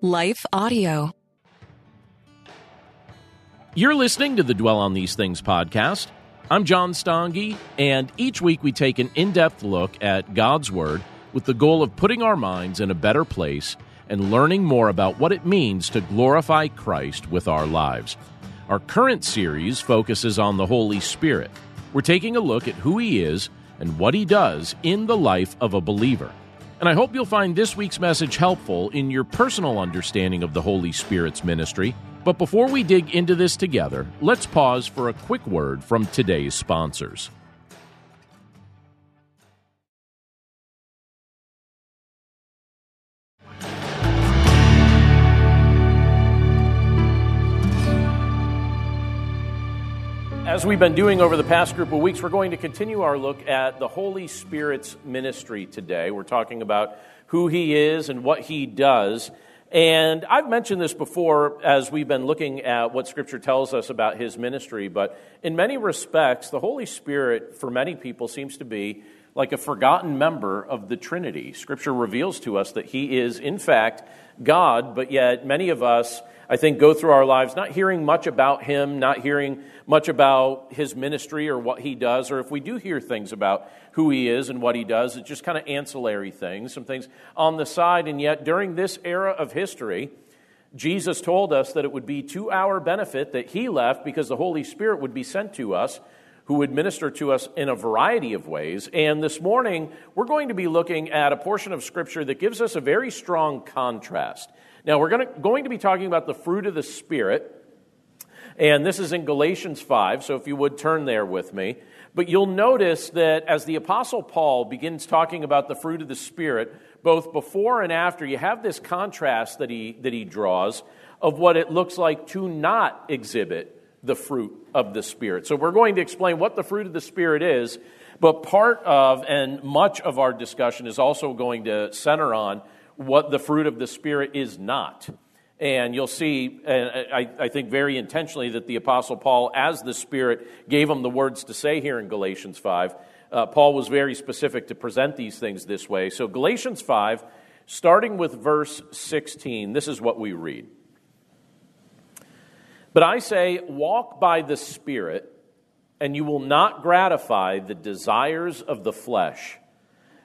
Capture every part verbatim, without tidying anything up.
Life Audio. You're listening to the Dwell on These Things podcast. I'm John Stange, and each week we take an in-depth look at God's Word with the goal of putting our minds in a better place and learning more about what it means to glorify Christ with our lives. Our current series focuses on the Holy Spirit. We're taking a look at who He is and what He does in the life of a believer. And I hope you'll find this week's message helpful in your personal understanding of the Holy Spirit's ministry. But before we dig into this together, let's pause for a quick word from today's sponsors. As we've been doing over the past group of weeks, we're going to continue our look at the Holy Spirit's ministry today. We're talking about who He is and what He does. And I've mentioned this before as we've been looking at what Scripture tells us about His ministry, but in many respects, the Holy Spirit, for many people, seems to be like a forgotten member of the Trinity. Scripture reveals to us that He is, in fact, God, but yet many of us, I think, go through our lives not hearing much about Him, not hearing much about His ministry or what He does, or if we do hear things about who He is and what He does, it's just kind of ancillary things, some things on the side. And yet, during this era of history, Jesus told us that it would be to our benefit that He left, because the Holy Spirit would be sent to us, who would minister to us in a variety of ways. And this morning, we're going to be looking at a portion of Scripture that gives us a very strong contrast. Now, we're going to, going to be talking about the fruit of the Spirit, and this is in Galatians five, so if you would turn there with me. But you'll notice that as the Apostle Paul begins talking about the fruit of the Spirit, both before and after, you have this contrast that he, that he draws of what it looks like to not exhibit the fruit of the Spirit. So we're going to explain what the fruit of the Spirit is, but part of and much of our discussion is also going to center on what the fruit of the Spirit is not. And you'll see, and I, I think very intentionally, that the Apostle Paul, as the Spirit gave him the words to say here in Galatians five, uh, Paul was very specific to present these things this way. So Galatians five, starting with verse sixteen, this is what we read. "But I say, walk by the Spirit, and you will not gratify the desires of the flesh.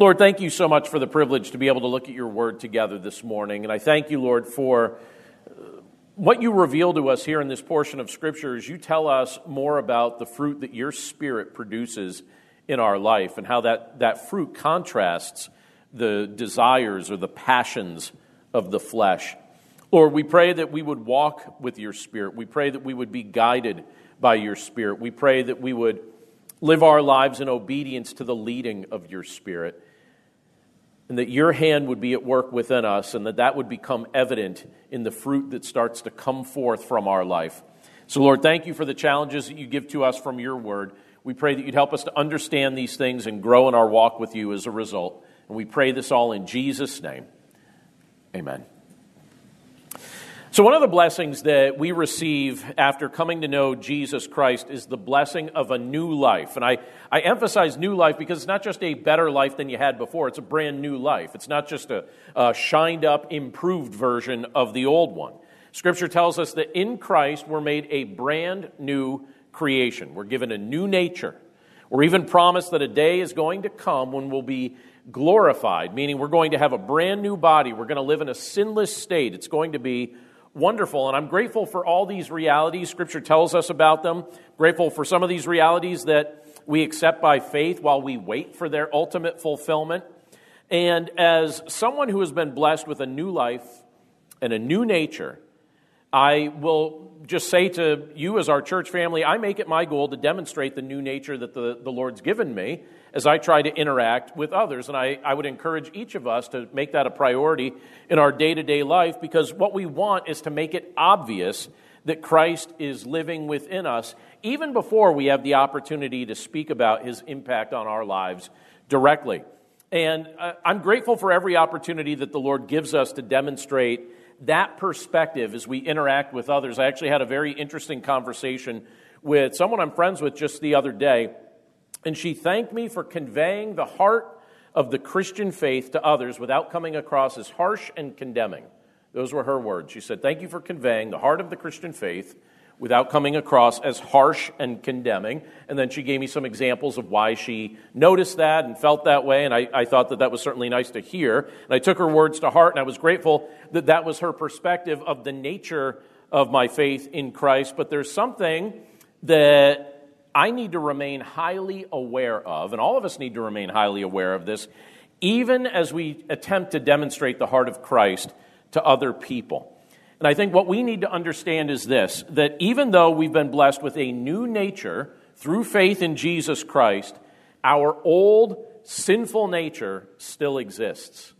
Lord, thank you so much for the privilege to be able to look at your word together this morning. And I thank you, Lord, for what you reveal to us here in this portion of Scripture as you tell us more about the fruit that your Spirit produces in our life and how that, that fruit contrasts the desires or the passions of the flesh. Lord, we pray that we would walk with your Spirit. We pray that we would be guided by your Spirit. We pray that we would live our lives in obedience to the leading of your Spirit, and that your hand would be at work within us, and that that would become evident in the fruit that starts to come forth from our life. So, Lord, thank you for the challenges that you give to us from your word. We pray that you'd help us to understand these things and grow in our walk with you as a result. And we pray this all in Jesus' name. Amen. So one of the blessings that we receive after coming to know Jesus Christ is the blessing of a new life. And I, I emphasize new life because it's not just a better life than you had before. It's a brand new life. It's not just a, a shined up, improved version of the old one. Scripture tells us that in Christ we're made a brand new creation. We're given a new nature. We're even promised that a day is going to come when we'll be glorified, meaning we're going to have a brand new body. We're going to live in a sinless state. It's going to be wonderful, and I'm grateful for all these realities. Scripture tells us about them. Grateful for some of these realities that we accept by faith while we wait for their ultimate fulfillment. And as someone who has been blessed with a new life and a new nature, I will just say to you as our church family, I make it my goal to demonstrate the new nature that the, the Lord's given me as I try to interact with others. And I, I would encourage each of us to make that a priority in our day-to-day life, because what we want is to make it obvious that Christ is living within us even before we have the opportunity to speak about his impact on our lives directly. And I'm grateful for every opportunity that the Lord gives us to demonstrate that perspective as we interact with others. I actually had a very interesting conversation with someone I'm friends with just the other day, and she thanked me for conveying the heart of the Christian faith to others without coming across as harsh and condemning. Those were her words. She said, "Thank you for conveying the heart of the Christian faith without coming across as harsh and condemning." And then she gave me some examples of why she noticed that and felt that way, and I, I thought that that was certainly nice to hear. And I took her words to heart, and I was grateful that that was her perspective of the nature of my faith in Christ. But there's something that I need to remain highly aware of, and all of us need to remain highly aware of this, even as we attempt to demonstrate the heart of Christ to other people. And I think what we need to understand is this, that even though we've been blessed with a new nature through faith in Jesus Christ, our old sinful nature still exists.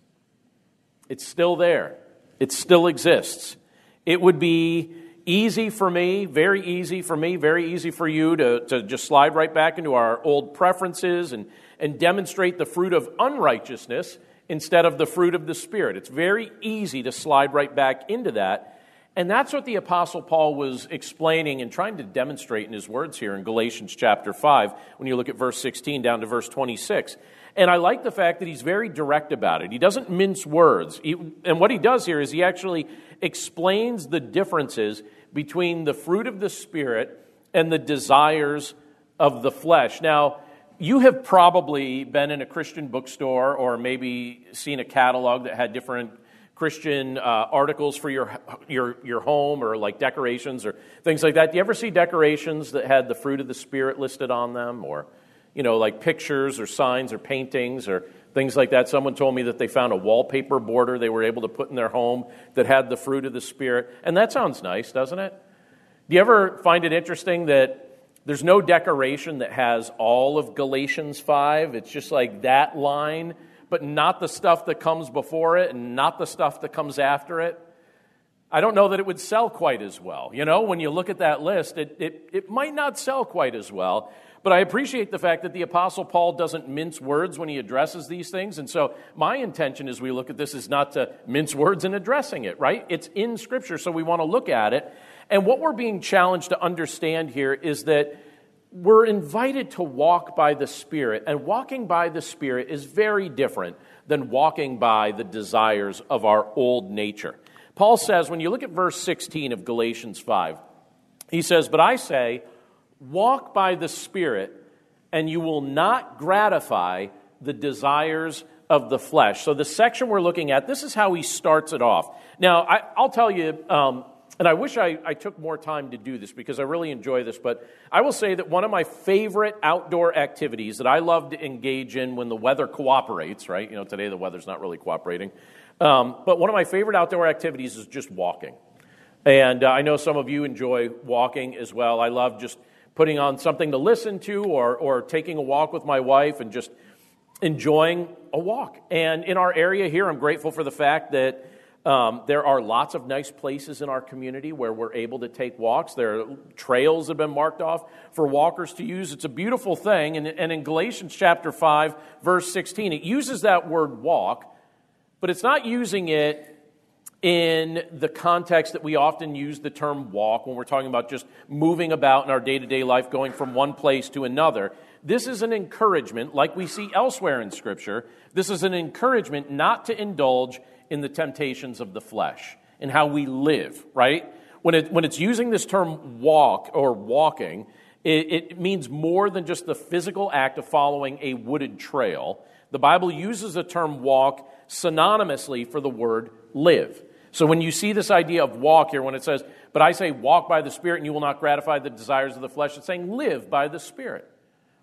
It's still there. It still exists. It would be easy for me, very easy for me, very easy for you to, to just slide right back into our old preferences and, and demonstrate the fruit of unrighteousness instead of the fruit of the Spirit. It's very easy to slide right back into that. And that's what the Apostle Paul was explaining and trying to demonstrate in his words here in Galatians chapter five, when you look at verse sixteen down to verse twenty-six. And I like the fact that he's very direct about it. He doesn't mince words. He, and what he does here is he actually explains the differences between the fruit of the Spirit and the desires of the flesh. Now, you have probably been in a Christian bookstore or maybe seen a catalog that had different Christian uh, articles for your, your, your home, or like decorations or things like that. Do you ever see decorations that had the fruit of the Spirit listed on them, or, you know, like pictures or signs or paintings or things like that? Someone told me that they found a wallpaper border they were able to put in their home that had the fruit of the Spirit. And that sounds nice, doesn't it? Do you ever find it interesting that there's no decoration that has all of Galatians five? It's just like that line, but not the stuff that comes before it and not the stuff that comes after it. I don't know that it would sell quite as well. You know, when you look at that list, it it, it might not sell quite as well. But I appreciate the fact that the Apostle Paul doesn't mince words when he addresses these things. And so my intention as we look at this is not to mince words in addressing it, right? It's in Scripture, so we want to look at it. And what we're being challenged to understand here is that we're invited to walk by the Spirit. And walking by the Spirit is very different than walking by the desires of our old nature. Paul says, when you look at verse sixteen of Galatians five, he says, "But I say, walk by the Spirit, and you will not gratify the desires of the flesh." So the section we're looking at, this is how he starts it off. Now, I, I'll tell you, um, and I wish I, I took more time to do this because I really enjoy this, but I will say that one of my favorite outdoor activities that I love to engage in when the weather cooperates, right? You know, today the weather's not really cooperating. Um, but one of my favorite outdoor activities is just walking. And uh, I know some of you enjoy walking as well. I love just putting on something to listen to, or or taking a walk with my wife and just enjoying a walk. And in our area here, I'm grateful for the fact that um, there are lots of nice places in our community where we're able to take walks. There are trails that have been marked off for walkers to use. It's a beautiful thing. And, and in Galatians chapter five, verse sixteen, it uses that word walk, but it's not using it in the context that we often use the term walk when we're talking about just moving about in our day-to-day life, going from one place to another. This is an encouragement, like we see elsewhere in Scripture, this is an encouragement not to indulge in the temptations of the flesh and how we live, right? When it, when it's using this term walk or walking, it, it means more than just the physical act of following a wooded trail. The Bible uses the term walk synonymously for the word live. So when you see this idea of walk here, when it says, but I say walk by the Spirit and you will not gratify the desires of the flesh, it's saying live by the Spirit.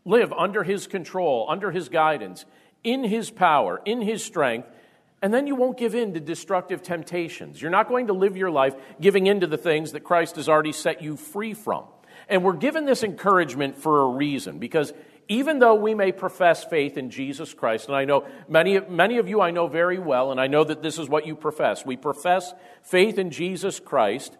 Live under His control, under His guidance, in His power, in His strength, and then you won't give in to destructive temptations. You're not going to live your life giving in to the things that Christ has already set you free from. And we're given this encouragement for a reason, because even though we may profess faith in Jesus Christ, and I know many, many of you I know very well, and I know that this is what you profess. We profess faith in Jesus Christ,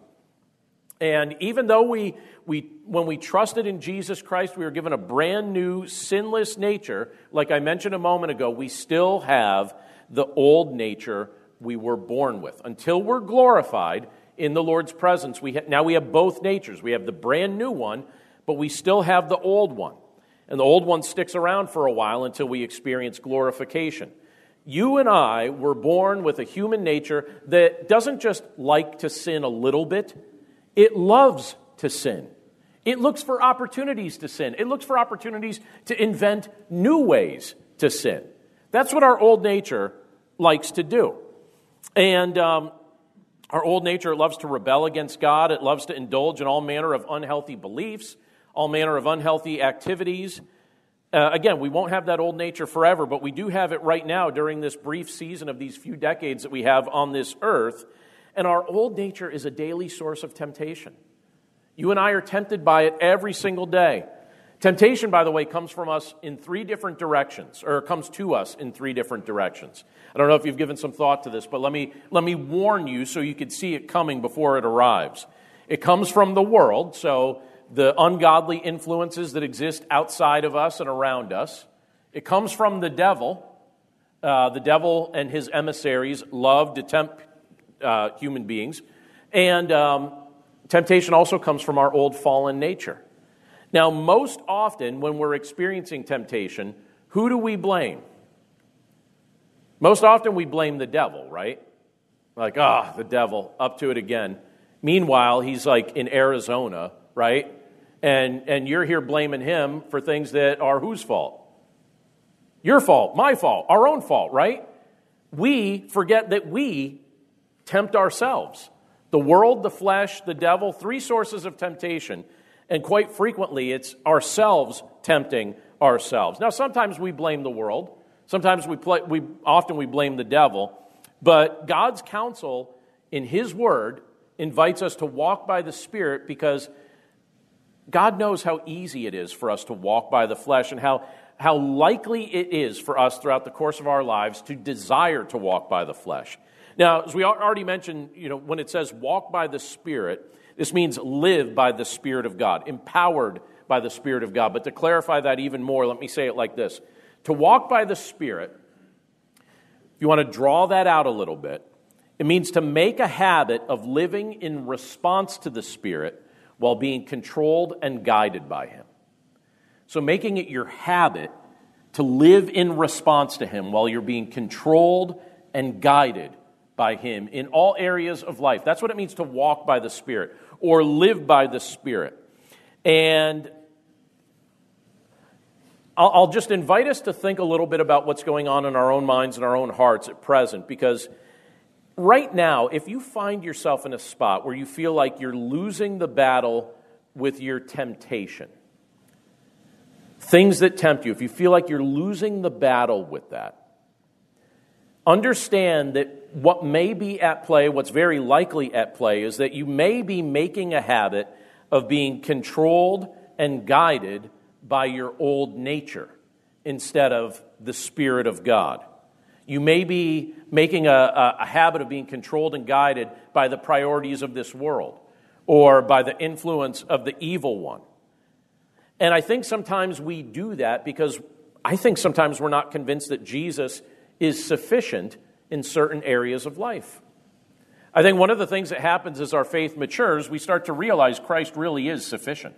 and even though we, we when we trusted in Jesus Christ, we were given a brand new sinless nature, like I mentioned a moment ago, we still have the old nature we were born with. Until we're glorified in the Lord's presence, we ha- now we have both natures. We have the brand new one, but we still have the old one. And the old one sticks around for a while until we experience glorification. You and I were born with a human nature that doesn't just like to sin a little bit. It loves to sin. It looks for opportunities to sin. It looks for opportunities to invent new ways to sin. That's what our old nature likes to do. And um, our old nature loves to rebel against God. It loves to indulge in all manner of unhealthy beliefs, all manner of unhealthy activities. Uh, again, we won't have that old nature forever, but we do have it right now during this brief season of these few decades that we have on this earth. And our old nature is a daily source of temptation. You and I are tempted by it every single day. Temptation, by the way, comes from us in three different directions, or comes to us in three different directions. I don't know if you've given some thought to this, but let me let me warn you so you can see it coming before it arrives. It comes from the world, so the ungodly influences that exist outside of us and around us. It comes from the devil. Uh, the devil and his emissaries love to tempt uh, human beings. And um, temptation also comes from our old fallen nature. Now, most often when we're experiencing temptation, who do we blame? Most often we blame the devil, right? Like, ah, oh, the devil, up to it again. Meanwhile, he's like in Arizona, right? And and you're here blaming him for things that are whose fault? Your fault, my fault, our own fault, right? We forget that we tempt ourselves. The world, the flesh, the devil, three sources of temptation. And quite frequently, it's ourselves tempting ourselves. Now, sometimes we blame the world. Sometimes we, play, we often we blame the devil. But God's counsel in His Word invites us to walk by the Spirit, because God knows how easy it is for us to walk by the flesh and how, how likely it is for us throughout the course of our lives to desire to walk by the flesh. Now, as we already mentioned, you know, when it says walk by the Spirit, this means live by the Spirit of God, empowered by the Spirit of God. But to clarify that even more, let me say it like this. To walk by the Spirit, if you want to draw that out a little bit, it means to make a habit of living in response to the Spirit while being controlled and guided by Him. So making it your habit to live in response to Him while you're being controlled and guided by Him in all areas of life. That's what it means to walk by the Spirit or live by the Spirit. And I'll, I'll just invite us to think a little bit about what's going on in our own minds and our own hearts at present, because right now, if you find yourself in a spot where you feel like you're losing the battle with your temptation, things that tempt you, if you feel like you're losing the battle with that, understand that what may be at play, what's very likely at play, is that you may be making a habit of being controlled and guided by your old nature instead of the Spirit of God. You may be making a, a habit of being controlled and guided by the priorities of this world or by the influence of the evil one. And I think sometimes we do that because I think sometimes we're not convinced that Jesus is sufficient in certain areas of life. I think one of the things that happens as our faith matures, we start to realize Christ really is sufficient.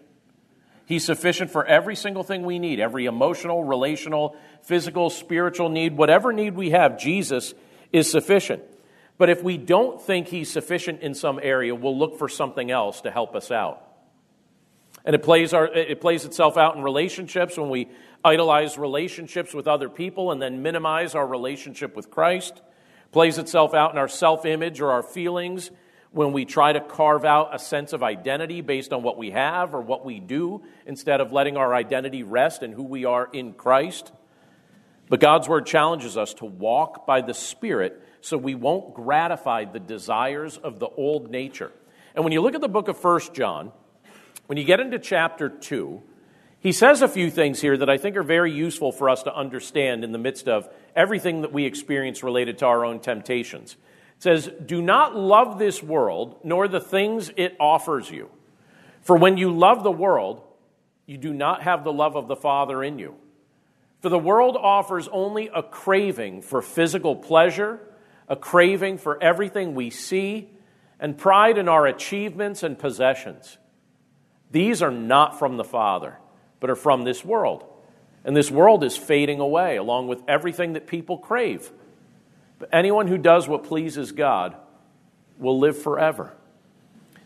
He's sufficient for every single thing we need, every emotional, relational, physical, spiritual need, whatever need we have, Jesus is sufficient. But if we don't think he's sufficient in some area, we'll look for something else to help us out. And it plays our, it plays itself out in relationships when we idolize relationships with other people and then minimize our relationship with Christ. It plays itself out in our self-image or our feelings when we try to carve out a sense of identity based on what we have or what we do instead of letting our identity rest in who we are in Christ. But God's Word challenges us to walk by the Spirit so we won't gratify the desires of the old nature. And when you look at the book of First John, when you get into chapter two, he says a few things here that I think are very useful for us to understand in the midst of everything that we experience related to our own temptations. It says, "Do not love this world, nor the things it offers you. For when you love the world, you do not have the love of the Father in you. For the world offers only a craving for physical pleasure, a craving for everything we see, and pride in our achievements and possessions. These are not from the Father, but are from this world. And this world is fading away, along with everything that people crave. But anyone who does what pleases God will live forever."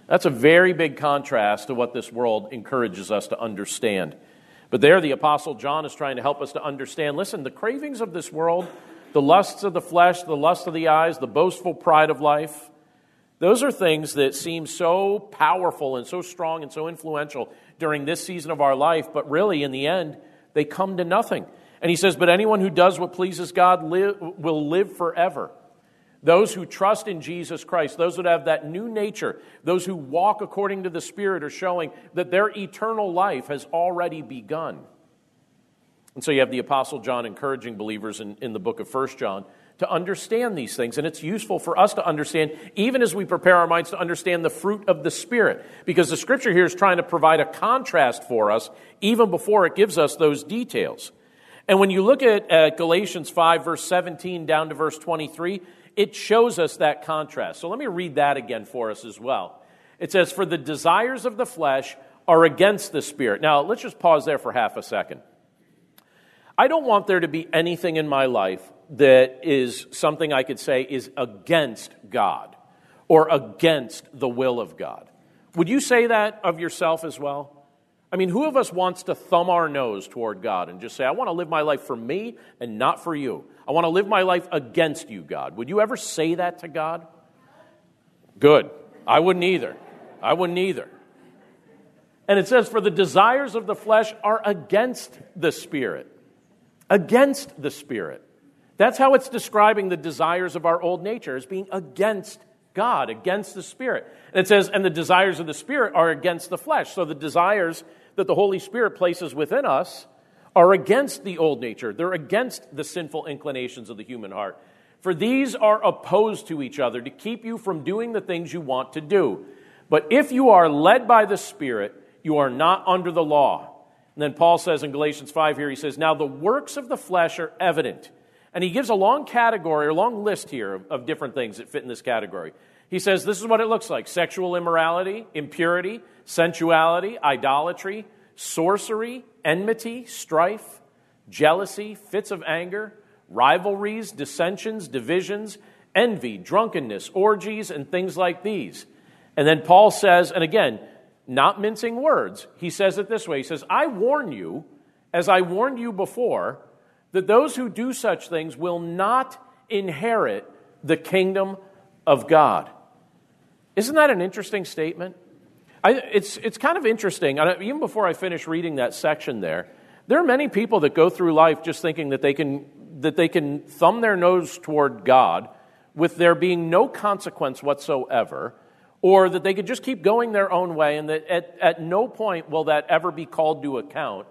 That's a very big contrast to what this world encourages us to understand. But there, the Apostle John is trying to help us to understand, listen, the cravings of this world, the lusts of the flesh, the lust of the eyes, the boastful pride of life, those are things that seem so powerful and so strong and so influential during this season of our life, but really, in the end, they come to nothing. And he says, but anyone who does what pleases God live, will live forever. Those who trust in Jesus Christ, those that have that new nature, those who walk according to the Spirit are showing that their eternal life has already begun. And so you have the Apostle John encouraging believers in, in the book of First John to understand these things. And it's useful for us to understand, even as we prepare our minds to understand the fruit of the Spirit. Because the Scripture here is trying to provide a contrast for us, even before it gives us those details. And when you look at uh, Galatians five, verse seventeen, down to verse twenty-three, it shows us that contrast. So let me read that again for us as well. It says, "For the desires of the flesh are against the Spirit." Now, let's just pause there for half a second. I don't want there to be anything in my life that is something I could say is against God or against the will of God. Would you say that of yourself as well? I mean, who of us wants to thumb our nose toward God and just say, I want to live my life for me and not for you. I want to live my life against you, God. Would you ever say that to God? Good. I wouldn't either. I wouldn't either. And it says, for the desires of the flesh are against the Spirit. Against the Spirit. That's how it's describing the desires of our old nature, as being against God, against the Spirit. And it says, and the desires of the Spirit are against the flesh. So the desires that the Holy Spirit places within us are against the old nature. They're against the sinful inclinations of the human heart. For these are opposed to each other to keep you from doing the things you want to do. But if you are led by the Spirit, you are not under the law. And then Paul says in Galatians five here, he says, now the works of the flesh are evident. And he gives a long category, a long list here of, of different things that fit in this category. He says this is what it looks like. Sexual immorality, impurity, sensuality, idolatry, sorcery, enmity, strife, jealousy, fits of anger, rivalries, dissensions, divisions, envy, drunkenness, orgies, and things like these. And then Paul says, and again, not mincing words, he says it this way. He says, I warn you, as I warned you before, that those who do such things will not inherit the kingdom of God. Isn't that an interesting statement? I, it's, it's kind of interesting. I, even before I finish reading that section there, there are many people that go through life just thinking that they can, that they can thumb their nose toward God with there being no consequence whatsoever, or that they could just keep going their own way and that at, at no point will that ever be called to account.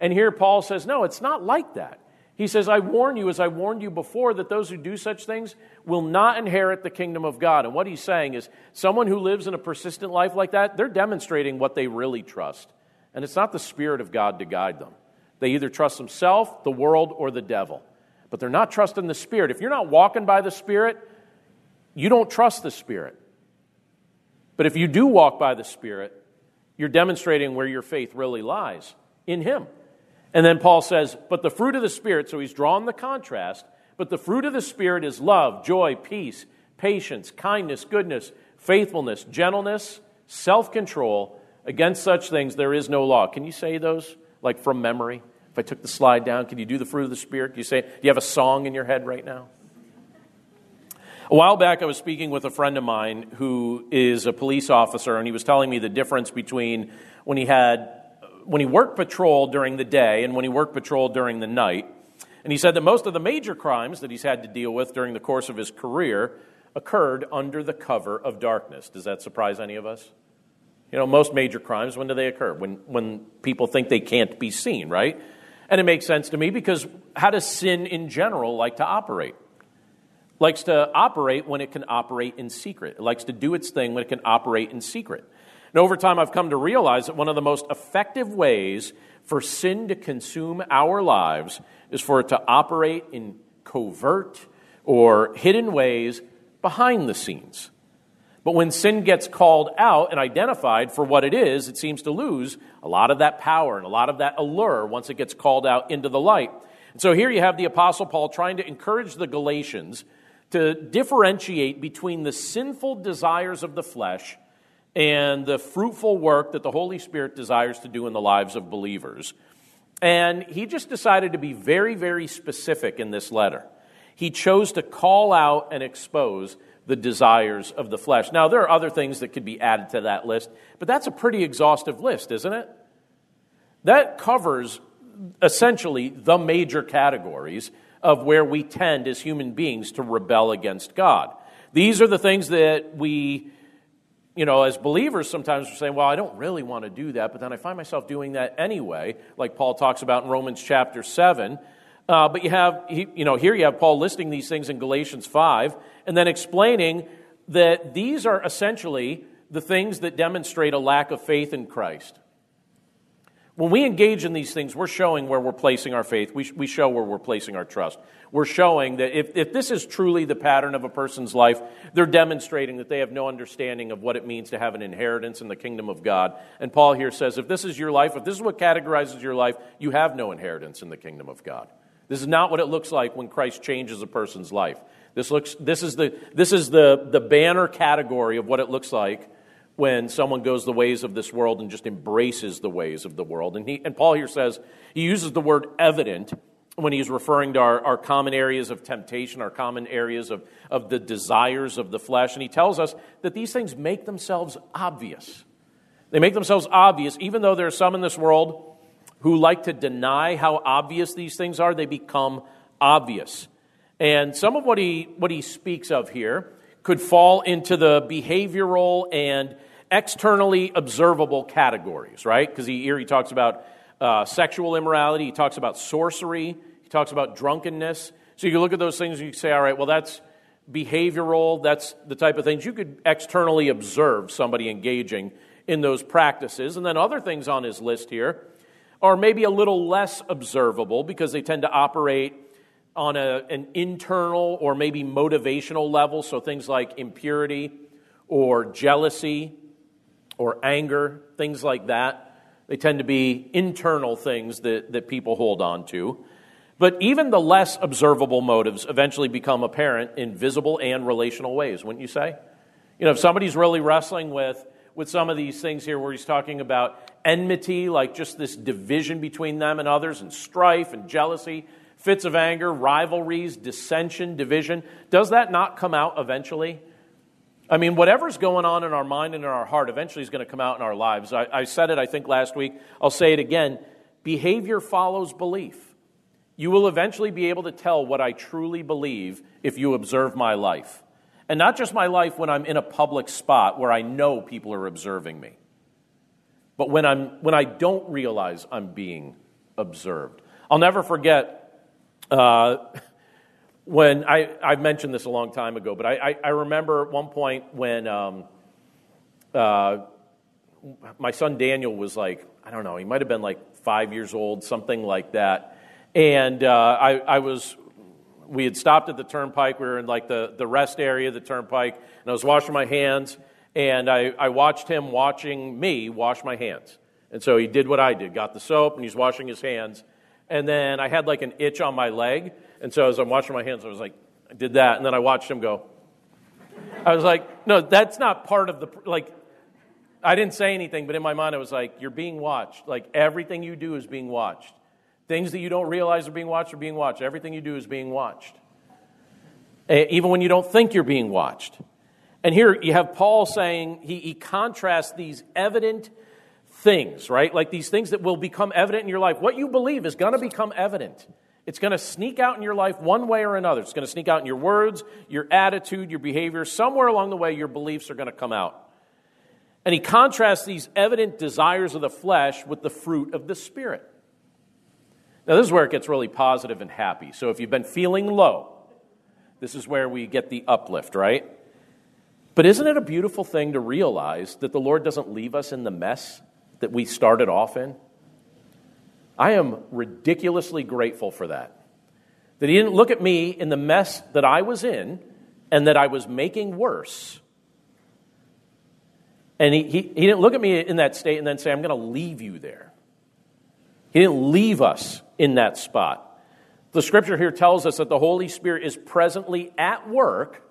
And here Paul says, no, it's not like that. He says, I warn you, as I warned you before, that those who do such things will not inherit the kingdom of God. And what he's saying is, someone who lives in a persistent life like that, they're demonstrating what they really trust. And it's not the Spirit of God to guide them. They either trust themselves, the world, or the devil. But they're not trusting the Spirit. If you're not walking by the Spirit, you don't trust the Spirit. But if you do walk by the Spirit, you're demonstrating where your faith really lies, in Him. And then Paul says, but the fruit of the Spirit, so he's drawn the contrast, but the fruit of the Spirit is love, joy, peace, patience, kindness, goodness, faithfulness, gentleness, self-control. Against such things there is no law. Can you say those, like, from memory? If I took the slide down, can you do the fruit of the Spirit? Can you say, do you have a song in your head right now? A while back, I was speaking with a friend of mine who is a police officer, and he was telling me the difference between when he had, when he worked patrol during the day and when he worked patrol during the night. And he said that most of the major crimes that he's had to deal with during the course of his career occurred under the cover of darkness. Does that surprise any of us? You know, most major crimes, when do they occur? When when people think they can't be seen, right? And it makes sense to me, because how does sin in general like to operate? Likes to operate when it can operate in secret. It likes to do its thing when it can operate in secret. And over time, I've come to realize that one of the most effective ways for sin to consume our lives is for it to operate in covert or hidden ways behind the scenes. But when sin gets called out and identified for what it is, it seems to lose a lot of that power and a lot of that allure once it gets called out into the light. And so here you have the Apostle Paul trying to encourage the Galatians to differentiate between the sinful desires of the flesh and the fruitful work that the Holy Spirit desires to do in the lives of believers. And he just decided to be very, very specific in this letter. He chose to call out and expose the desires of the flesh. Now, there are other things that could be added to that list, but that's a pretty exhaustive list, isn't it? That covers essentially the major categories of where we tend as human beings to rebel against God. These are the things that we, you know, as believers sometimes we're saying, well, I don't really want to do that, but then I find myself doing that anyway, like Paul talks about in Romans chapter seven. Uh, but you have, you know, here you have Paul listing these things in Galatians five and then explaining that these are essentially the things that demonstrate a lack of faith in Christ. When we engage in these things, we're showing where we're placing our faith. We, we show where we're placing our trust. We're showing that if, if this is truly the pattern of a person's life, they're demonstrating that they have no understanding of what it means to have an inheritance in the kingdom of God. And Paul here says, if this is your life, if this is what categorizes your life, you have no inheritance in the kingdom of God. This is not what it looks like when Christ changes a person's life. This looks. This is the this is the, the banner category of what it looks like when someone goes the ways of this world and just embraces the ways of the world. And he and Paul here says, he uses the word evident when he's referring to our, our common areas of temptation, our common areas of, of the desires of the flesh. And he tells us that these things make themselves obvious. They make themselves obvious, even though there are some in this world who like to deny how obvious these things are, they become obvious. And some of what he what he speaks of here could fall into the behavioral and externally observable categories, right? Because he, here he talks about uh, sexual immorality, he talks about sorcery, he talks about drunkenness. So you look at those things and you say, all right, well, that's behavioral, that's the type of things you could externally observe somebody engaging in those practices. And then other things on his list here are maybe a little less observable because they tend to operate on a, an internal or maybe motivational level, so things like impurity or jealousy or anger, things like that. They tend to be internal things that, that people hold on to. But even the less observable motives eventually become apparent in visible and relational ways, wouldn't you say? You know, if somebody's really wrestling with, with some of these things here where he's talking about enmity, like just this division between them and others, and strife and jealousy, fits of anger, rivalries, dissension, division, does that not come out eventually? I mean, whatever's going on in our mind and in our heart eventually is going to come out in our lives. I, I said it, I think, last week. I'll say it again. Behavior follows belief. You will eventually be able to tell what I truly believe if you observe my life. And not just my life when I'm in a public spot where I know people are observing me, but when I'm when I don't realize I'm being observed. I'll never forget. Uh, when I, I mentioned this a long time ago, but I, I, I remember at one point when um, uh, my son Daniel was like, I don't know, he might have been like five years old, something like that. And uh, I, I was, we had stopped at the turnpike. We were in like the, the rest area of the turnpike, and I was washing my hands. and I, I watched him watching me wash my hands. And so he did what I did, got the soap, and he's washing his hands. And then I had like an itch on my leg, and so as I'm washing my hands, I was like, I did that, and then I watched him go. I was like, no, that's not part of the, like, I didn't say anything, but in my mind I was like, you're being watched. Like, everything you do is being watched. Things that you don't realize are being watched are being watched. Everything you do is being watched. Even when you don't think you're being watched. And here you have Paul saying, he, he contrasts these evident things, right? Like these things that will become evident in your life. What you believe is going to become evident. It's going to sneak out in your life one way or another. It's going to sneak out in your words, your attitude, your behavior. Somewhere along the way, your beliefs are going to come out. And he contrasts these evident desires of the flesh with the fruit of the Spirit. Now, this is where it gets really positive and happy. So if you've been feeling low, this is where we get the uplift, right? But isn't it a beautiful thing to realize that the Lord doesn't leave us in the mess that we started off in? I am ridiculously grateful for that. That he didn't look at me in the mess that I was in and that I was making worse. And he, he, he didn't look at me in that state and then say, I'm going to leave you there. He didn't leave us in that spot. The scripture here tells us that the Holy Spirit is presently at work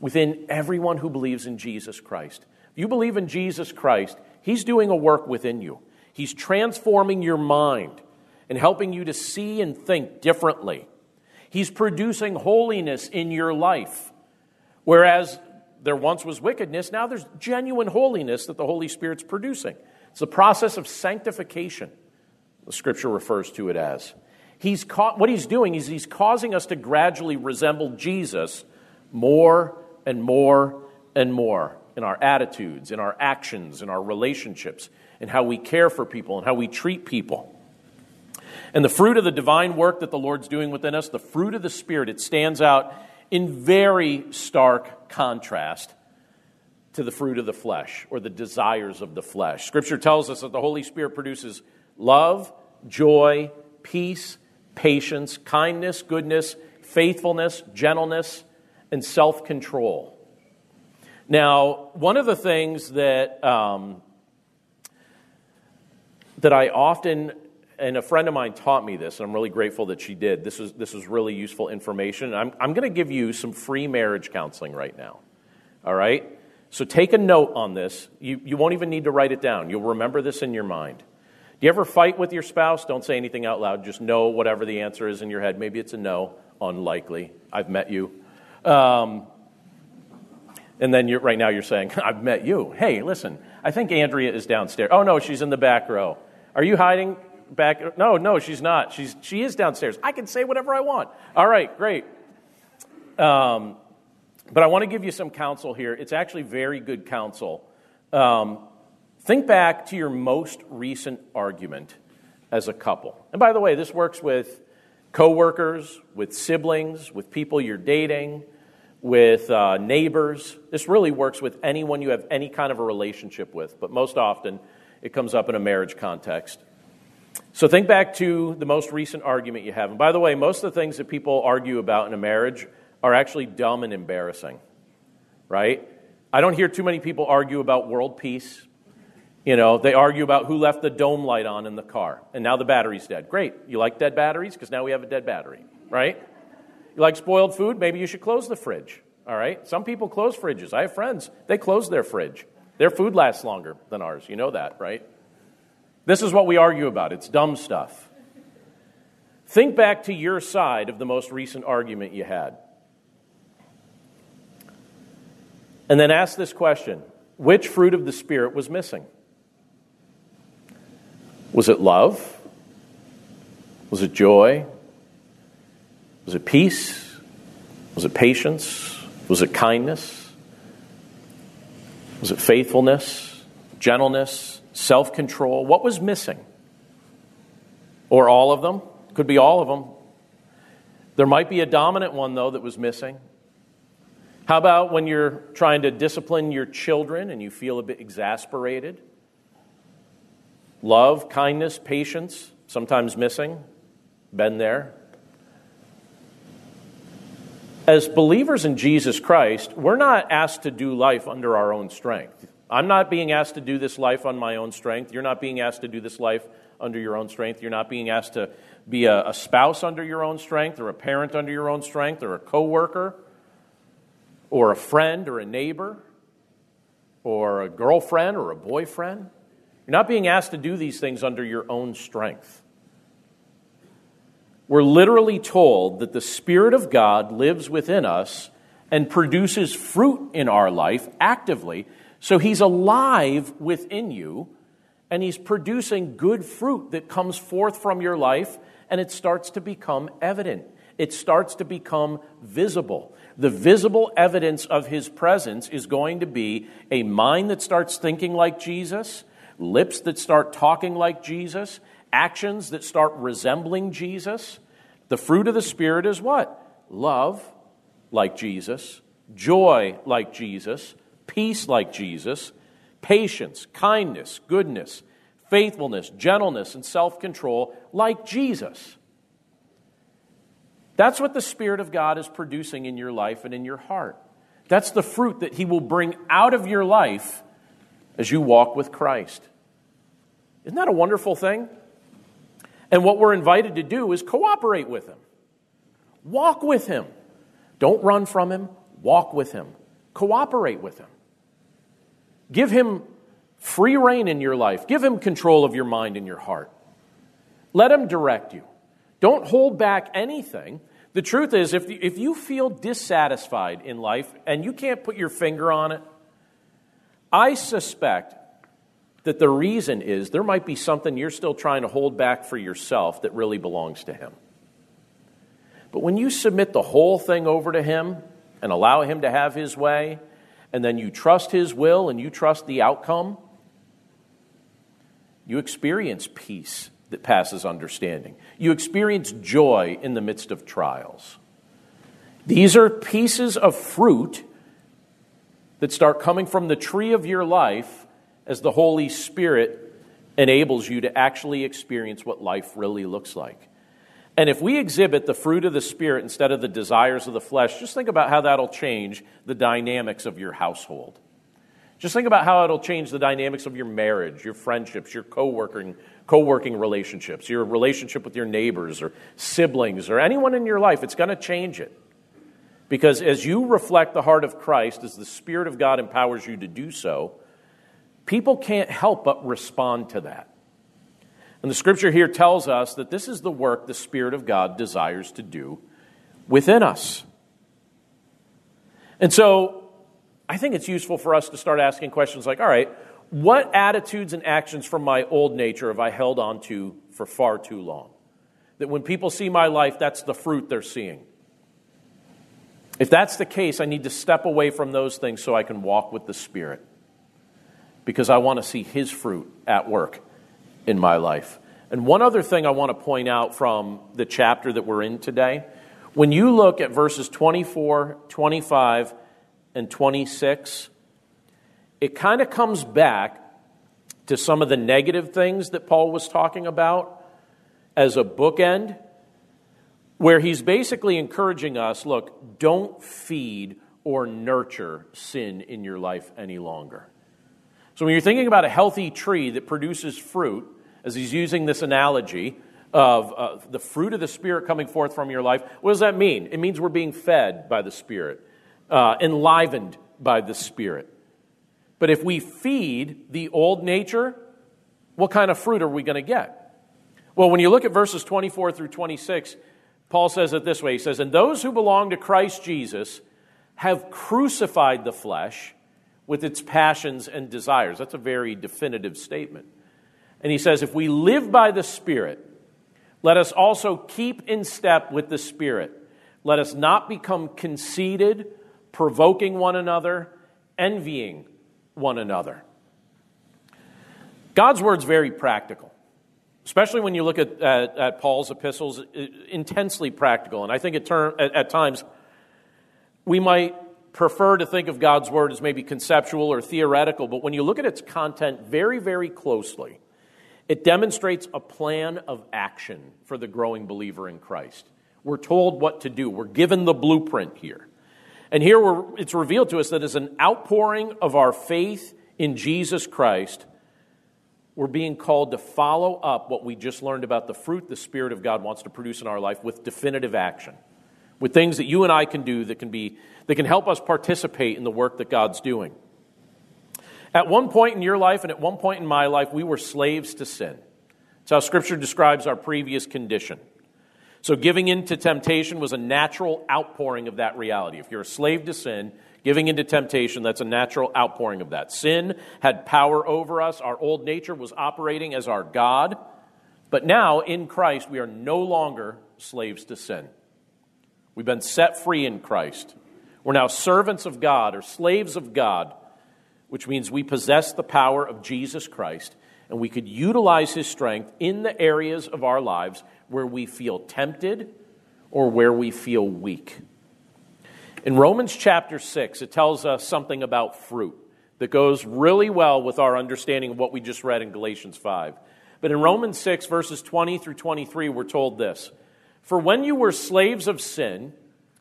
within everyone who believes in Jesus Christ. If you believe in Jesus Christ, he's doing a work within you. He's transforming your mind and helping you to see and think differently. He's producing holiness in your life. Whereas there once was wickedness, now there's genuine holiness that the Holy Spirit's producing. It's the process of sanctification, the scripture refers to it as. He's ca- what he's doing is he's causing us to gradually resemble Jesus more and more and more in our attitudes, in our actions, in our relationships, in how we care for people, and how we treat people. And the fruit of the divine work that the Lord's doing within us, the fruit of the Spirit, it stands out in very stark contrast to the fruit of the flesh or the desires of the flesh. Scripture tells us that the Holy Spirit produces love, joy, peace, patience, kindness, goodness, faithfulness, gentleness, and self-control. Now, one of the things that um, that I often, and a friend of mine taught me this, and I'm really grateful that she did. This is this is really useful information. I'm I'm going to give you some free marriage counseling right now. All right? So take a note on this. You you won't even need to write it down. You'll remember this in your mind. Do you ever fight with your spouse? Don't say anything out loud. Just know whatever the answer is in your head. Maybe it's a no, unlikely. I've met you. Um, and then you're, right now you're saying, I've met you. Hey, listen, I think Andrea is downstairs. Oh, no, she's in the back row. Are you hiding back? No, no, she's not. She's She is downstairs. I can say whatever I want. All right, great. Um, but I want to give you some counsel here. It's actually very good counsel. Um, think back to your most recent argument as a couple. And by the way, this works with coworkers, with siblings, with people you're dating, with uh, neighbors. This really works with anyone you have any kind of a relationship with, but most often it comes up in a marriage context. So think back to the most recent argument you have. And by the way, most of the things that people argue about in a marriage are actually dumb and embarrassing, right? I don't hear too many people argue about world peace. You know, they argue about who left the dome light on in the car, and now the battery's dead. Great. You like dead batteries? Because now we have a dead battery, right? You like spoiled food? Maybe you should close the fridge, all right? Some people close fridges. I have friends. They close their fridge. Their food lasts longer than ours. You know that, right? This is what we argue about. It's dumb stuff. Think back to your side of the most recent argument you had. And then ask this question: which fruit of the Spirit was missing? Was it love? Was it joy? Was it peace? Was it patience? Was it kindness? Was it faithfulness, gentleness, self-control? What was missing? Or all of them? Could be all of them. There might be a dominant one, though, that was missing. How about when you're trying to discipline your children and you feel a bit exasperated? Love, kindness, patience, sometimes missing. Been there. As believers in Jesus Christ, we're not asked to do life under our own strength. I'm not being asked to do this life on my own strength. You're not being asked to do this life under your own strength. You're not being asked to be a, a spouse under your own strength, or a parent under your own strength, or a coworker, or a friend, or a neighbor, or a girlfriend, or a boyfriend. You're not being asked to do these things under your own strength. We're literally told that the Spirit of God lives within us and produces fruit in our life actively. So he's alive within you, and he's producing good fruit that comes forth from your life, and it starts to become evident. It starts to become visible. The visible evidence of his presence is going to be a mind that starts thinking like Jesus, lips that start talking like Jesus, actions that start resembling Jesus. The fruit of the Spirit is what? Love, like Jesus, joy, like Jesus, peace, like Jesus, patience, kindness, goodness, faithfulness, gentleness, and self-control, like Jesus. That's what the Spirit of God is producing in your life and in your heart. That's the fruit that he will bring out of your life as you walk with Christ. Isn't that a wonderful thing? And what we're invited to do is cooperate with him. Walk with him. Don't run from him. Walk with him. Cooperate with him. Give him free rein in your life. Give him control of your mind and your heart. Let him direct you. Don't hold back anything. The truth is, if if you feel dissatisfied in life and you can't put your finger on it, I suspect that the reason is there might be something you're still trying to hold back for yourself that really belongs to him. But when you submit the whole thing over to him and allow him to have his way, and then you trust his will and you trust the outcome, you experience peace that passes understanding. You experience joy in the midst of trials. These are pieces of fruit that start coming from the tree of your life as the Holy Spirit enables you to actually experience what life really looks like. And if we exhibit the fruit of the Spirit instead of the desires of the flesh, just think about how that'll change the dynamics of your household. Just think about how it'll change the dynamics of your marriage, your friendships, your co-working, co-working relationships, your relationship with your neighbors or siblings or anyone in your life. It's going to change it. Because as you reflect the heart of Christ, as the Spirit of God empowers you to do so, people can't help but respond to that. And the Scripture here tells us that this is the work the Spirit of God desires to do within us. And so I think it's useful for us to start asking questions like, all right, what attitudes and actions from my old nature have I held on to for far too long? That when people see my life, that's the fruit they're seeing. If that's the case, I need to step away from those things so I can walk with the Spirit, because I want to see his fruit at work in my life. And one other thing I want to point out from the chapter that we're in today, when you look at verses twenty-four, twenty-five, and twenty-six, it kind of comes back to some of the negative things that Paul was talking about as a bookend, where he's basically encouraging us, look, don't feed or nurture sin in your life any longer. So when you're thinking about a healthy tree that produces fruit, as he's using this analogy of uh, the fruit of the Spirit coming forth from your life, what does that mean? It means we're being fed by the Spirit. Uh, enlivened by the Spirit. But if we feed the old nature, what kind of fruit are we going to get? Well, when you look at verses twenty-four through twenty-six, Paul says it this way. He says, and those who belong to Christ Jesus have crucified the flesh with its passions and desires. That's a very definitive statement. And he says, if we live by the Spirit, let us also keep in step with the Spirit. Let us not become conceited, provoking one another, envying one another. God's word's very practical, especially when you look at, at, at Paul's epistles, intensely practical. And I think at, term, at, at times we might prefer to think of God's word as maybe conceptual or theoretical, but when you look at its content very, very closely, it demonstrates a plan of action for the growing believer in Christ. We're told what to do. We're given the blueprint here. And here we're, it's revealed to us that as an outpouring of our faith in Jesus Christ, we're being called to follow up what we just learned about the fruit the Spirit of God wants to produce in our life with definitive action, with things that you and I can do that can be that can help us participate in the work that God's doing. At one point in your life and at one point in my life, we were slaves to sin. That's how Scripture describes our previous condition. So giving in to temptation was a natural outpouring of that reality. If you're a slave to sin, giving in to temptation, that's a natural outpouring of that. Sin had power over us. Our old nature was operating as our God. But now, in Christ, we are no longer slaves to sin. We've been set free in Christ. We're now servants of God or slaves of God, which means we possess the power of Jesus Christ, and we could utilize His strength in the areas of our lives where we feel tempted or where we feel weak. In Romans chapter six, it tells us something about fruit that goes really well with our understanding of what we just read in Galatians five. But in Romans six, verses twenty through twenty-three, we're told this: "For when you were slaves of sin,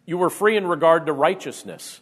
you were free in regard to righteousness.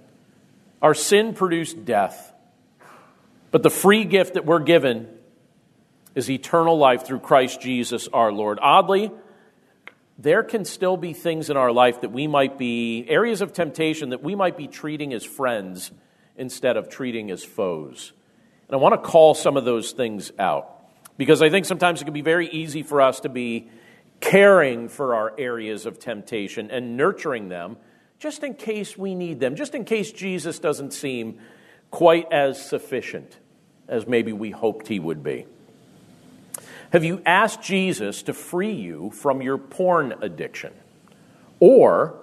Our sin produced death, but the free gift that we're given is eternal life through Christ Jesus our Lord. Oddly, there can still be things in our life that we might be, areas of temptation that we might be treating as friends instead of treating as foes. And I want to call some of those things out, because I think sometimes it can be very easy for us to be caring for our areas of temptation and nurturing them just in case we need them, just in case Jesus doesn't seem quite as sufficient as maybe we hoped He would be. Have you asked Jesus to free you from your porn addiction? Or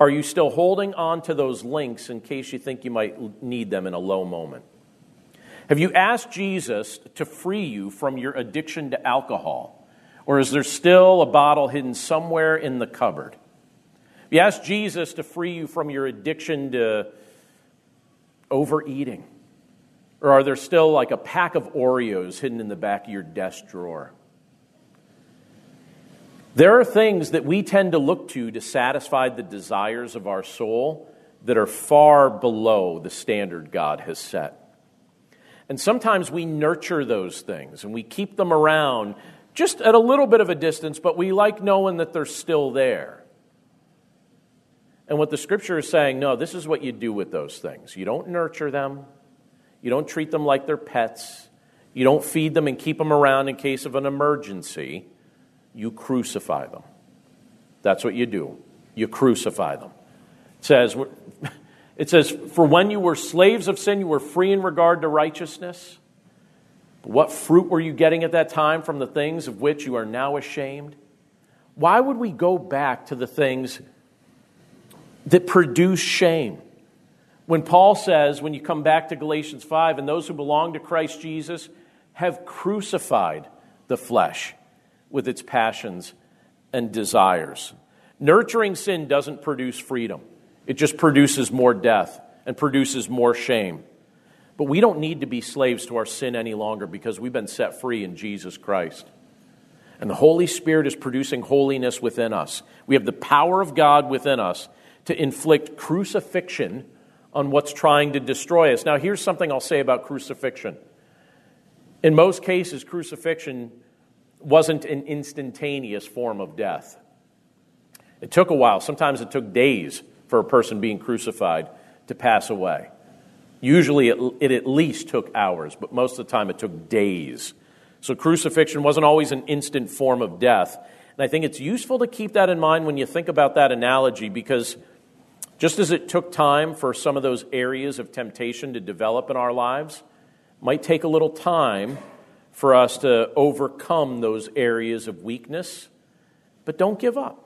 are you still holding on to those links in case you think you might need them in a low moment? Have you asked Jesus to free you from your addiction to alcohol? Or is there still a bottle hidden somewhere in the cupboard? If you ask Jesus to free you from your addiction to overeating, or are there still like a pack of Oreos hidden in the back of your desk drawer? There are things that we tend to look to to satisfy the desires of our soul that are far below the standard God has set. And sometimes we nurture those things and we keep them around just at a little bit of a distance, but we like knowing that they're still there. And what the Scripture is saying, no, this is what you do with those things. You don't nurture them. You don't treat them like they're pets. You don't feed them and keep them around in case of an emergency. You crucify them. That's what you do. You crucify them. It says, it says, "For when you were slaves of sin, you were free in regard to righteousness. What fruit were you getting at that time from the things of which you are now ashamed?" Why would we go back to the things that produce shame? When Paul says, when you come back to Galatians five, "And those who belong to Christ Jesus have crucified the flesh with its passions and desires." Nurturing sin doesn't produce freedom. It just produces more death and produces more shame. But we don't need to be slaves to our sin any longer, because we've been set free in Jesus Christ. And the Holy Spirit is producing holiness within us. We have the power of God within us to inflict crucifixion on what's trying to destroy us. Now, here's something I'll say about crucifixion. In most cases, crucifixion wasn't an instantaneous form of death. It took a while. Sometimes it took days for a person being crucified to pass away. Usually it, it at least took hours, but most of the time it took days. So crucifixion wasn't always an instant form of death. And I think it's useful to keep that in mind when you think about that analogy, because just as it took time for some of those areas of temptation to develop in our lives, it might take a little time for us to overcome those areas of weakness. But don't give up.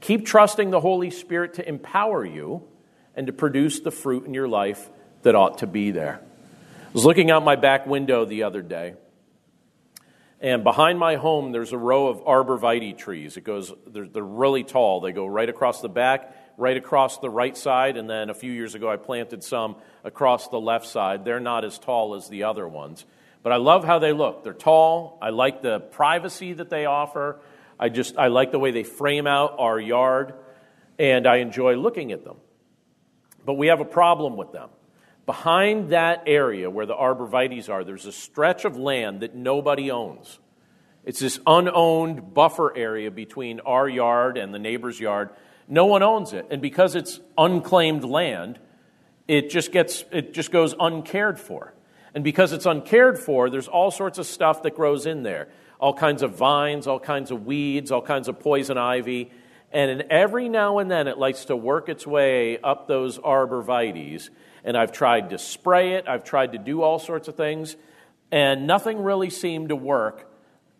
Keep trusting the Holy Spirit to empower you and to produce the fruit in your life that ought to be there. I was looking out my back window the other day, and behind my home there's a row of arborvitae trees. It goes, they're, they're really tall. They go right across the back, right across the right side, and then a few years ago I planted some across the left side. They're not as tall as the other ones, but I love how they look. They're tall. I like the privacy that they offer. I just, I like the way they frame out our yard, and I enjoy looking at them. But we have a problem with them. Behind that area where the arborvitaes are, there's a stretch of land that nobody owns. It's this unowned buffer area between our yard and the neighbor's yard. No one owns it, and because it's unclaimed land, it just gets, it just goes uncared for. And because it's uncared for, there's all sorts of stuff that grows in there. All kinds of vines, all kinds of weeds, all kinds of poison ivy. And every now and then it likes to work its way up those arborvitaes. And I've tried to spray it. I've tried to do all sorts of things. And nothing really seemed to work.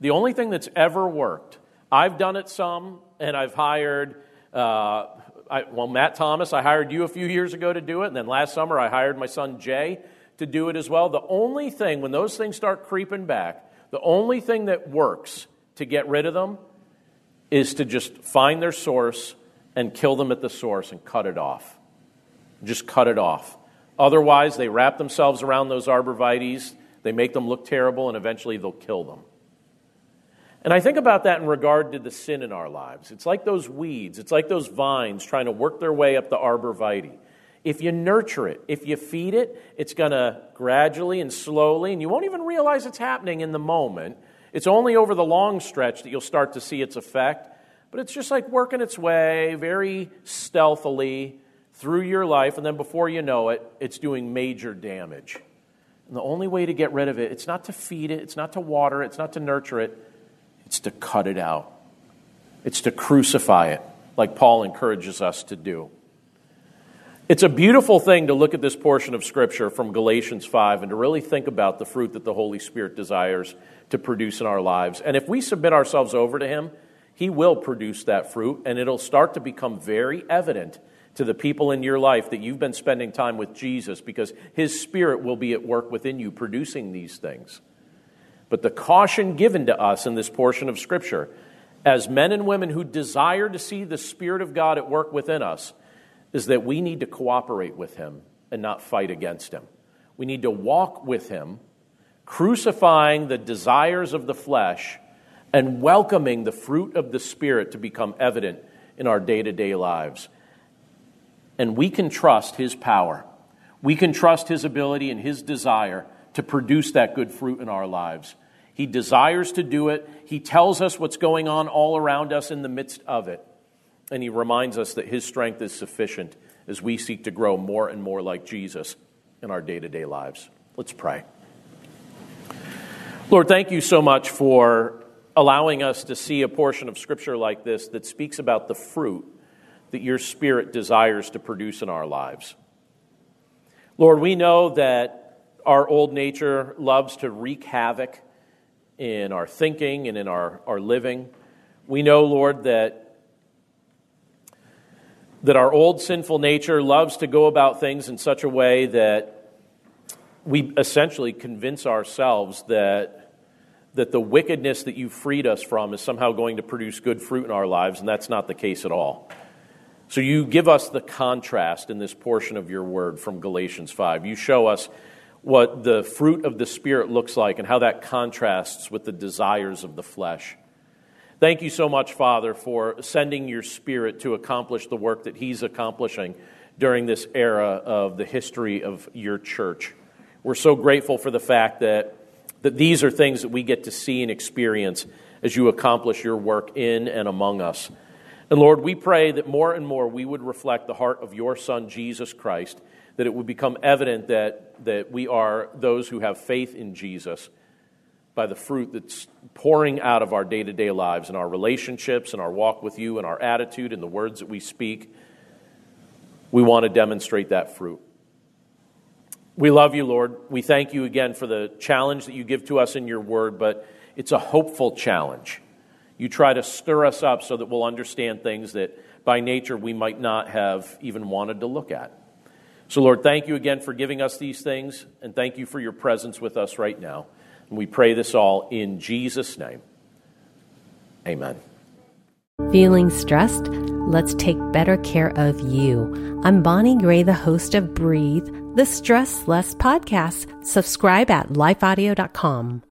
The only thing that's ever worked, I've done it some, and I've hired, uh, I, well, Matt Thomas, I hired you a few years ago to do it. And then last summer I hired my son Jay to do it as well. The only thing, when those things start creeping back, the only thing that works to get rid of them is to just find their source and kill them at the source and cut it off. Just cut it off. Otherwise, they wrap themselves around those arborvitaes, they make them look terrible, and eventually they'll kill them. And I think about that in regard to the sin in our lives. It's like those weeds, it's like those vines trying to work their way up the arborvitae. If you nurture it, if you feed it, it's going to gradually and slowly, and you won't even realize it's happening in the moment. It's only over the long stretch that you'll start to see its effect, but it's just like working its way very stealthily through your life, and then before you know it, it's doing major damage. And the only way to get rid of it, it's not to feed it, it's not to water it, it's not to nurture it, it's to cut it out. It's to crucify it, like Paul encourages us to do. It's a beautiful thing to look at this portion of Scripture from Galatians five and to really think about the fruit that the Holy Spirit desires to produce in our lives. And if we submit ourselves over to Him, He will produce that fruit, and it'll start to become very evident to the people in your life that you've been spending time with Jesus, because His Spirit will be at work within you producing these things. But the caution given to us in this portion of Scripture, as men and women who desire to see the Spirit of God at work within us, is that we need to cooperate with Him and not fight against Him. We need to walk with Him, crucifying the desires of the flesh and welcoming the fruit of the Spirit to become evident in our day-to-day lives. And we can trust His power. We can trust His ability and His desire to produce that good fruit in our lives. He desires to do it. He tells us what's going on all around us in the midst of it. And He reminds us that His strength is sufficient as we seek to grow more and more like Jesus in our day-to-day lives. Let's pray. Lord, thank You so much for allowing us to see a portion of Scripture like this that speaks about the fruit that Your Spirit desires to produce in our lives. Lord, we know that our old nature loves to wreak havoc in our thinking and in our, our living. We know, Lord, that that our old sinful nature loves to go about things in such a way that we essentially convince ourselves that, that the wickedness that You freed us from is somehow going to produce good fruit in our lives, and that's not the case at all. So You give us the contrast in this portion of Your word from Galatians five. You show us what the fruit of the Spirit looks like and how that contrasts with the desires of the flesh. Thank You so much, Father, for sending Your Spirit to accomplish the work that He's accomplishing during this era of the history of Your church. We're so grateful for the fact that, that these are things that we get to see and experience as You accomplish Your work in and among us. And Lord, we pray that more and more we would reflect the heart of Your Son, Jesus Christ, that it would become evident that, that we are those who have faith in Jesus, by the fruit that's pouring out of our day-to-day lives and our relationships and our walk with You and our attitude and the words that we speak. We want to demonstrate that fruit. We love You, Lord. We thank You again for the challenge that You give to us in Your word, but it's a hopeful challenge. You try to stir us up so that we'll understand things that by nature we might not have even wanted to look at. So, Lord, thank you again for giving us these things, and thank you for your presence with us right now. And we pray this all in Jesus' name. Amen. Feeling stressed? Let's take better care of you. I'm Bonnie Gray, the host of Breathe, the Stress Less podcast. Subscribe at life audio dot com.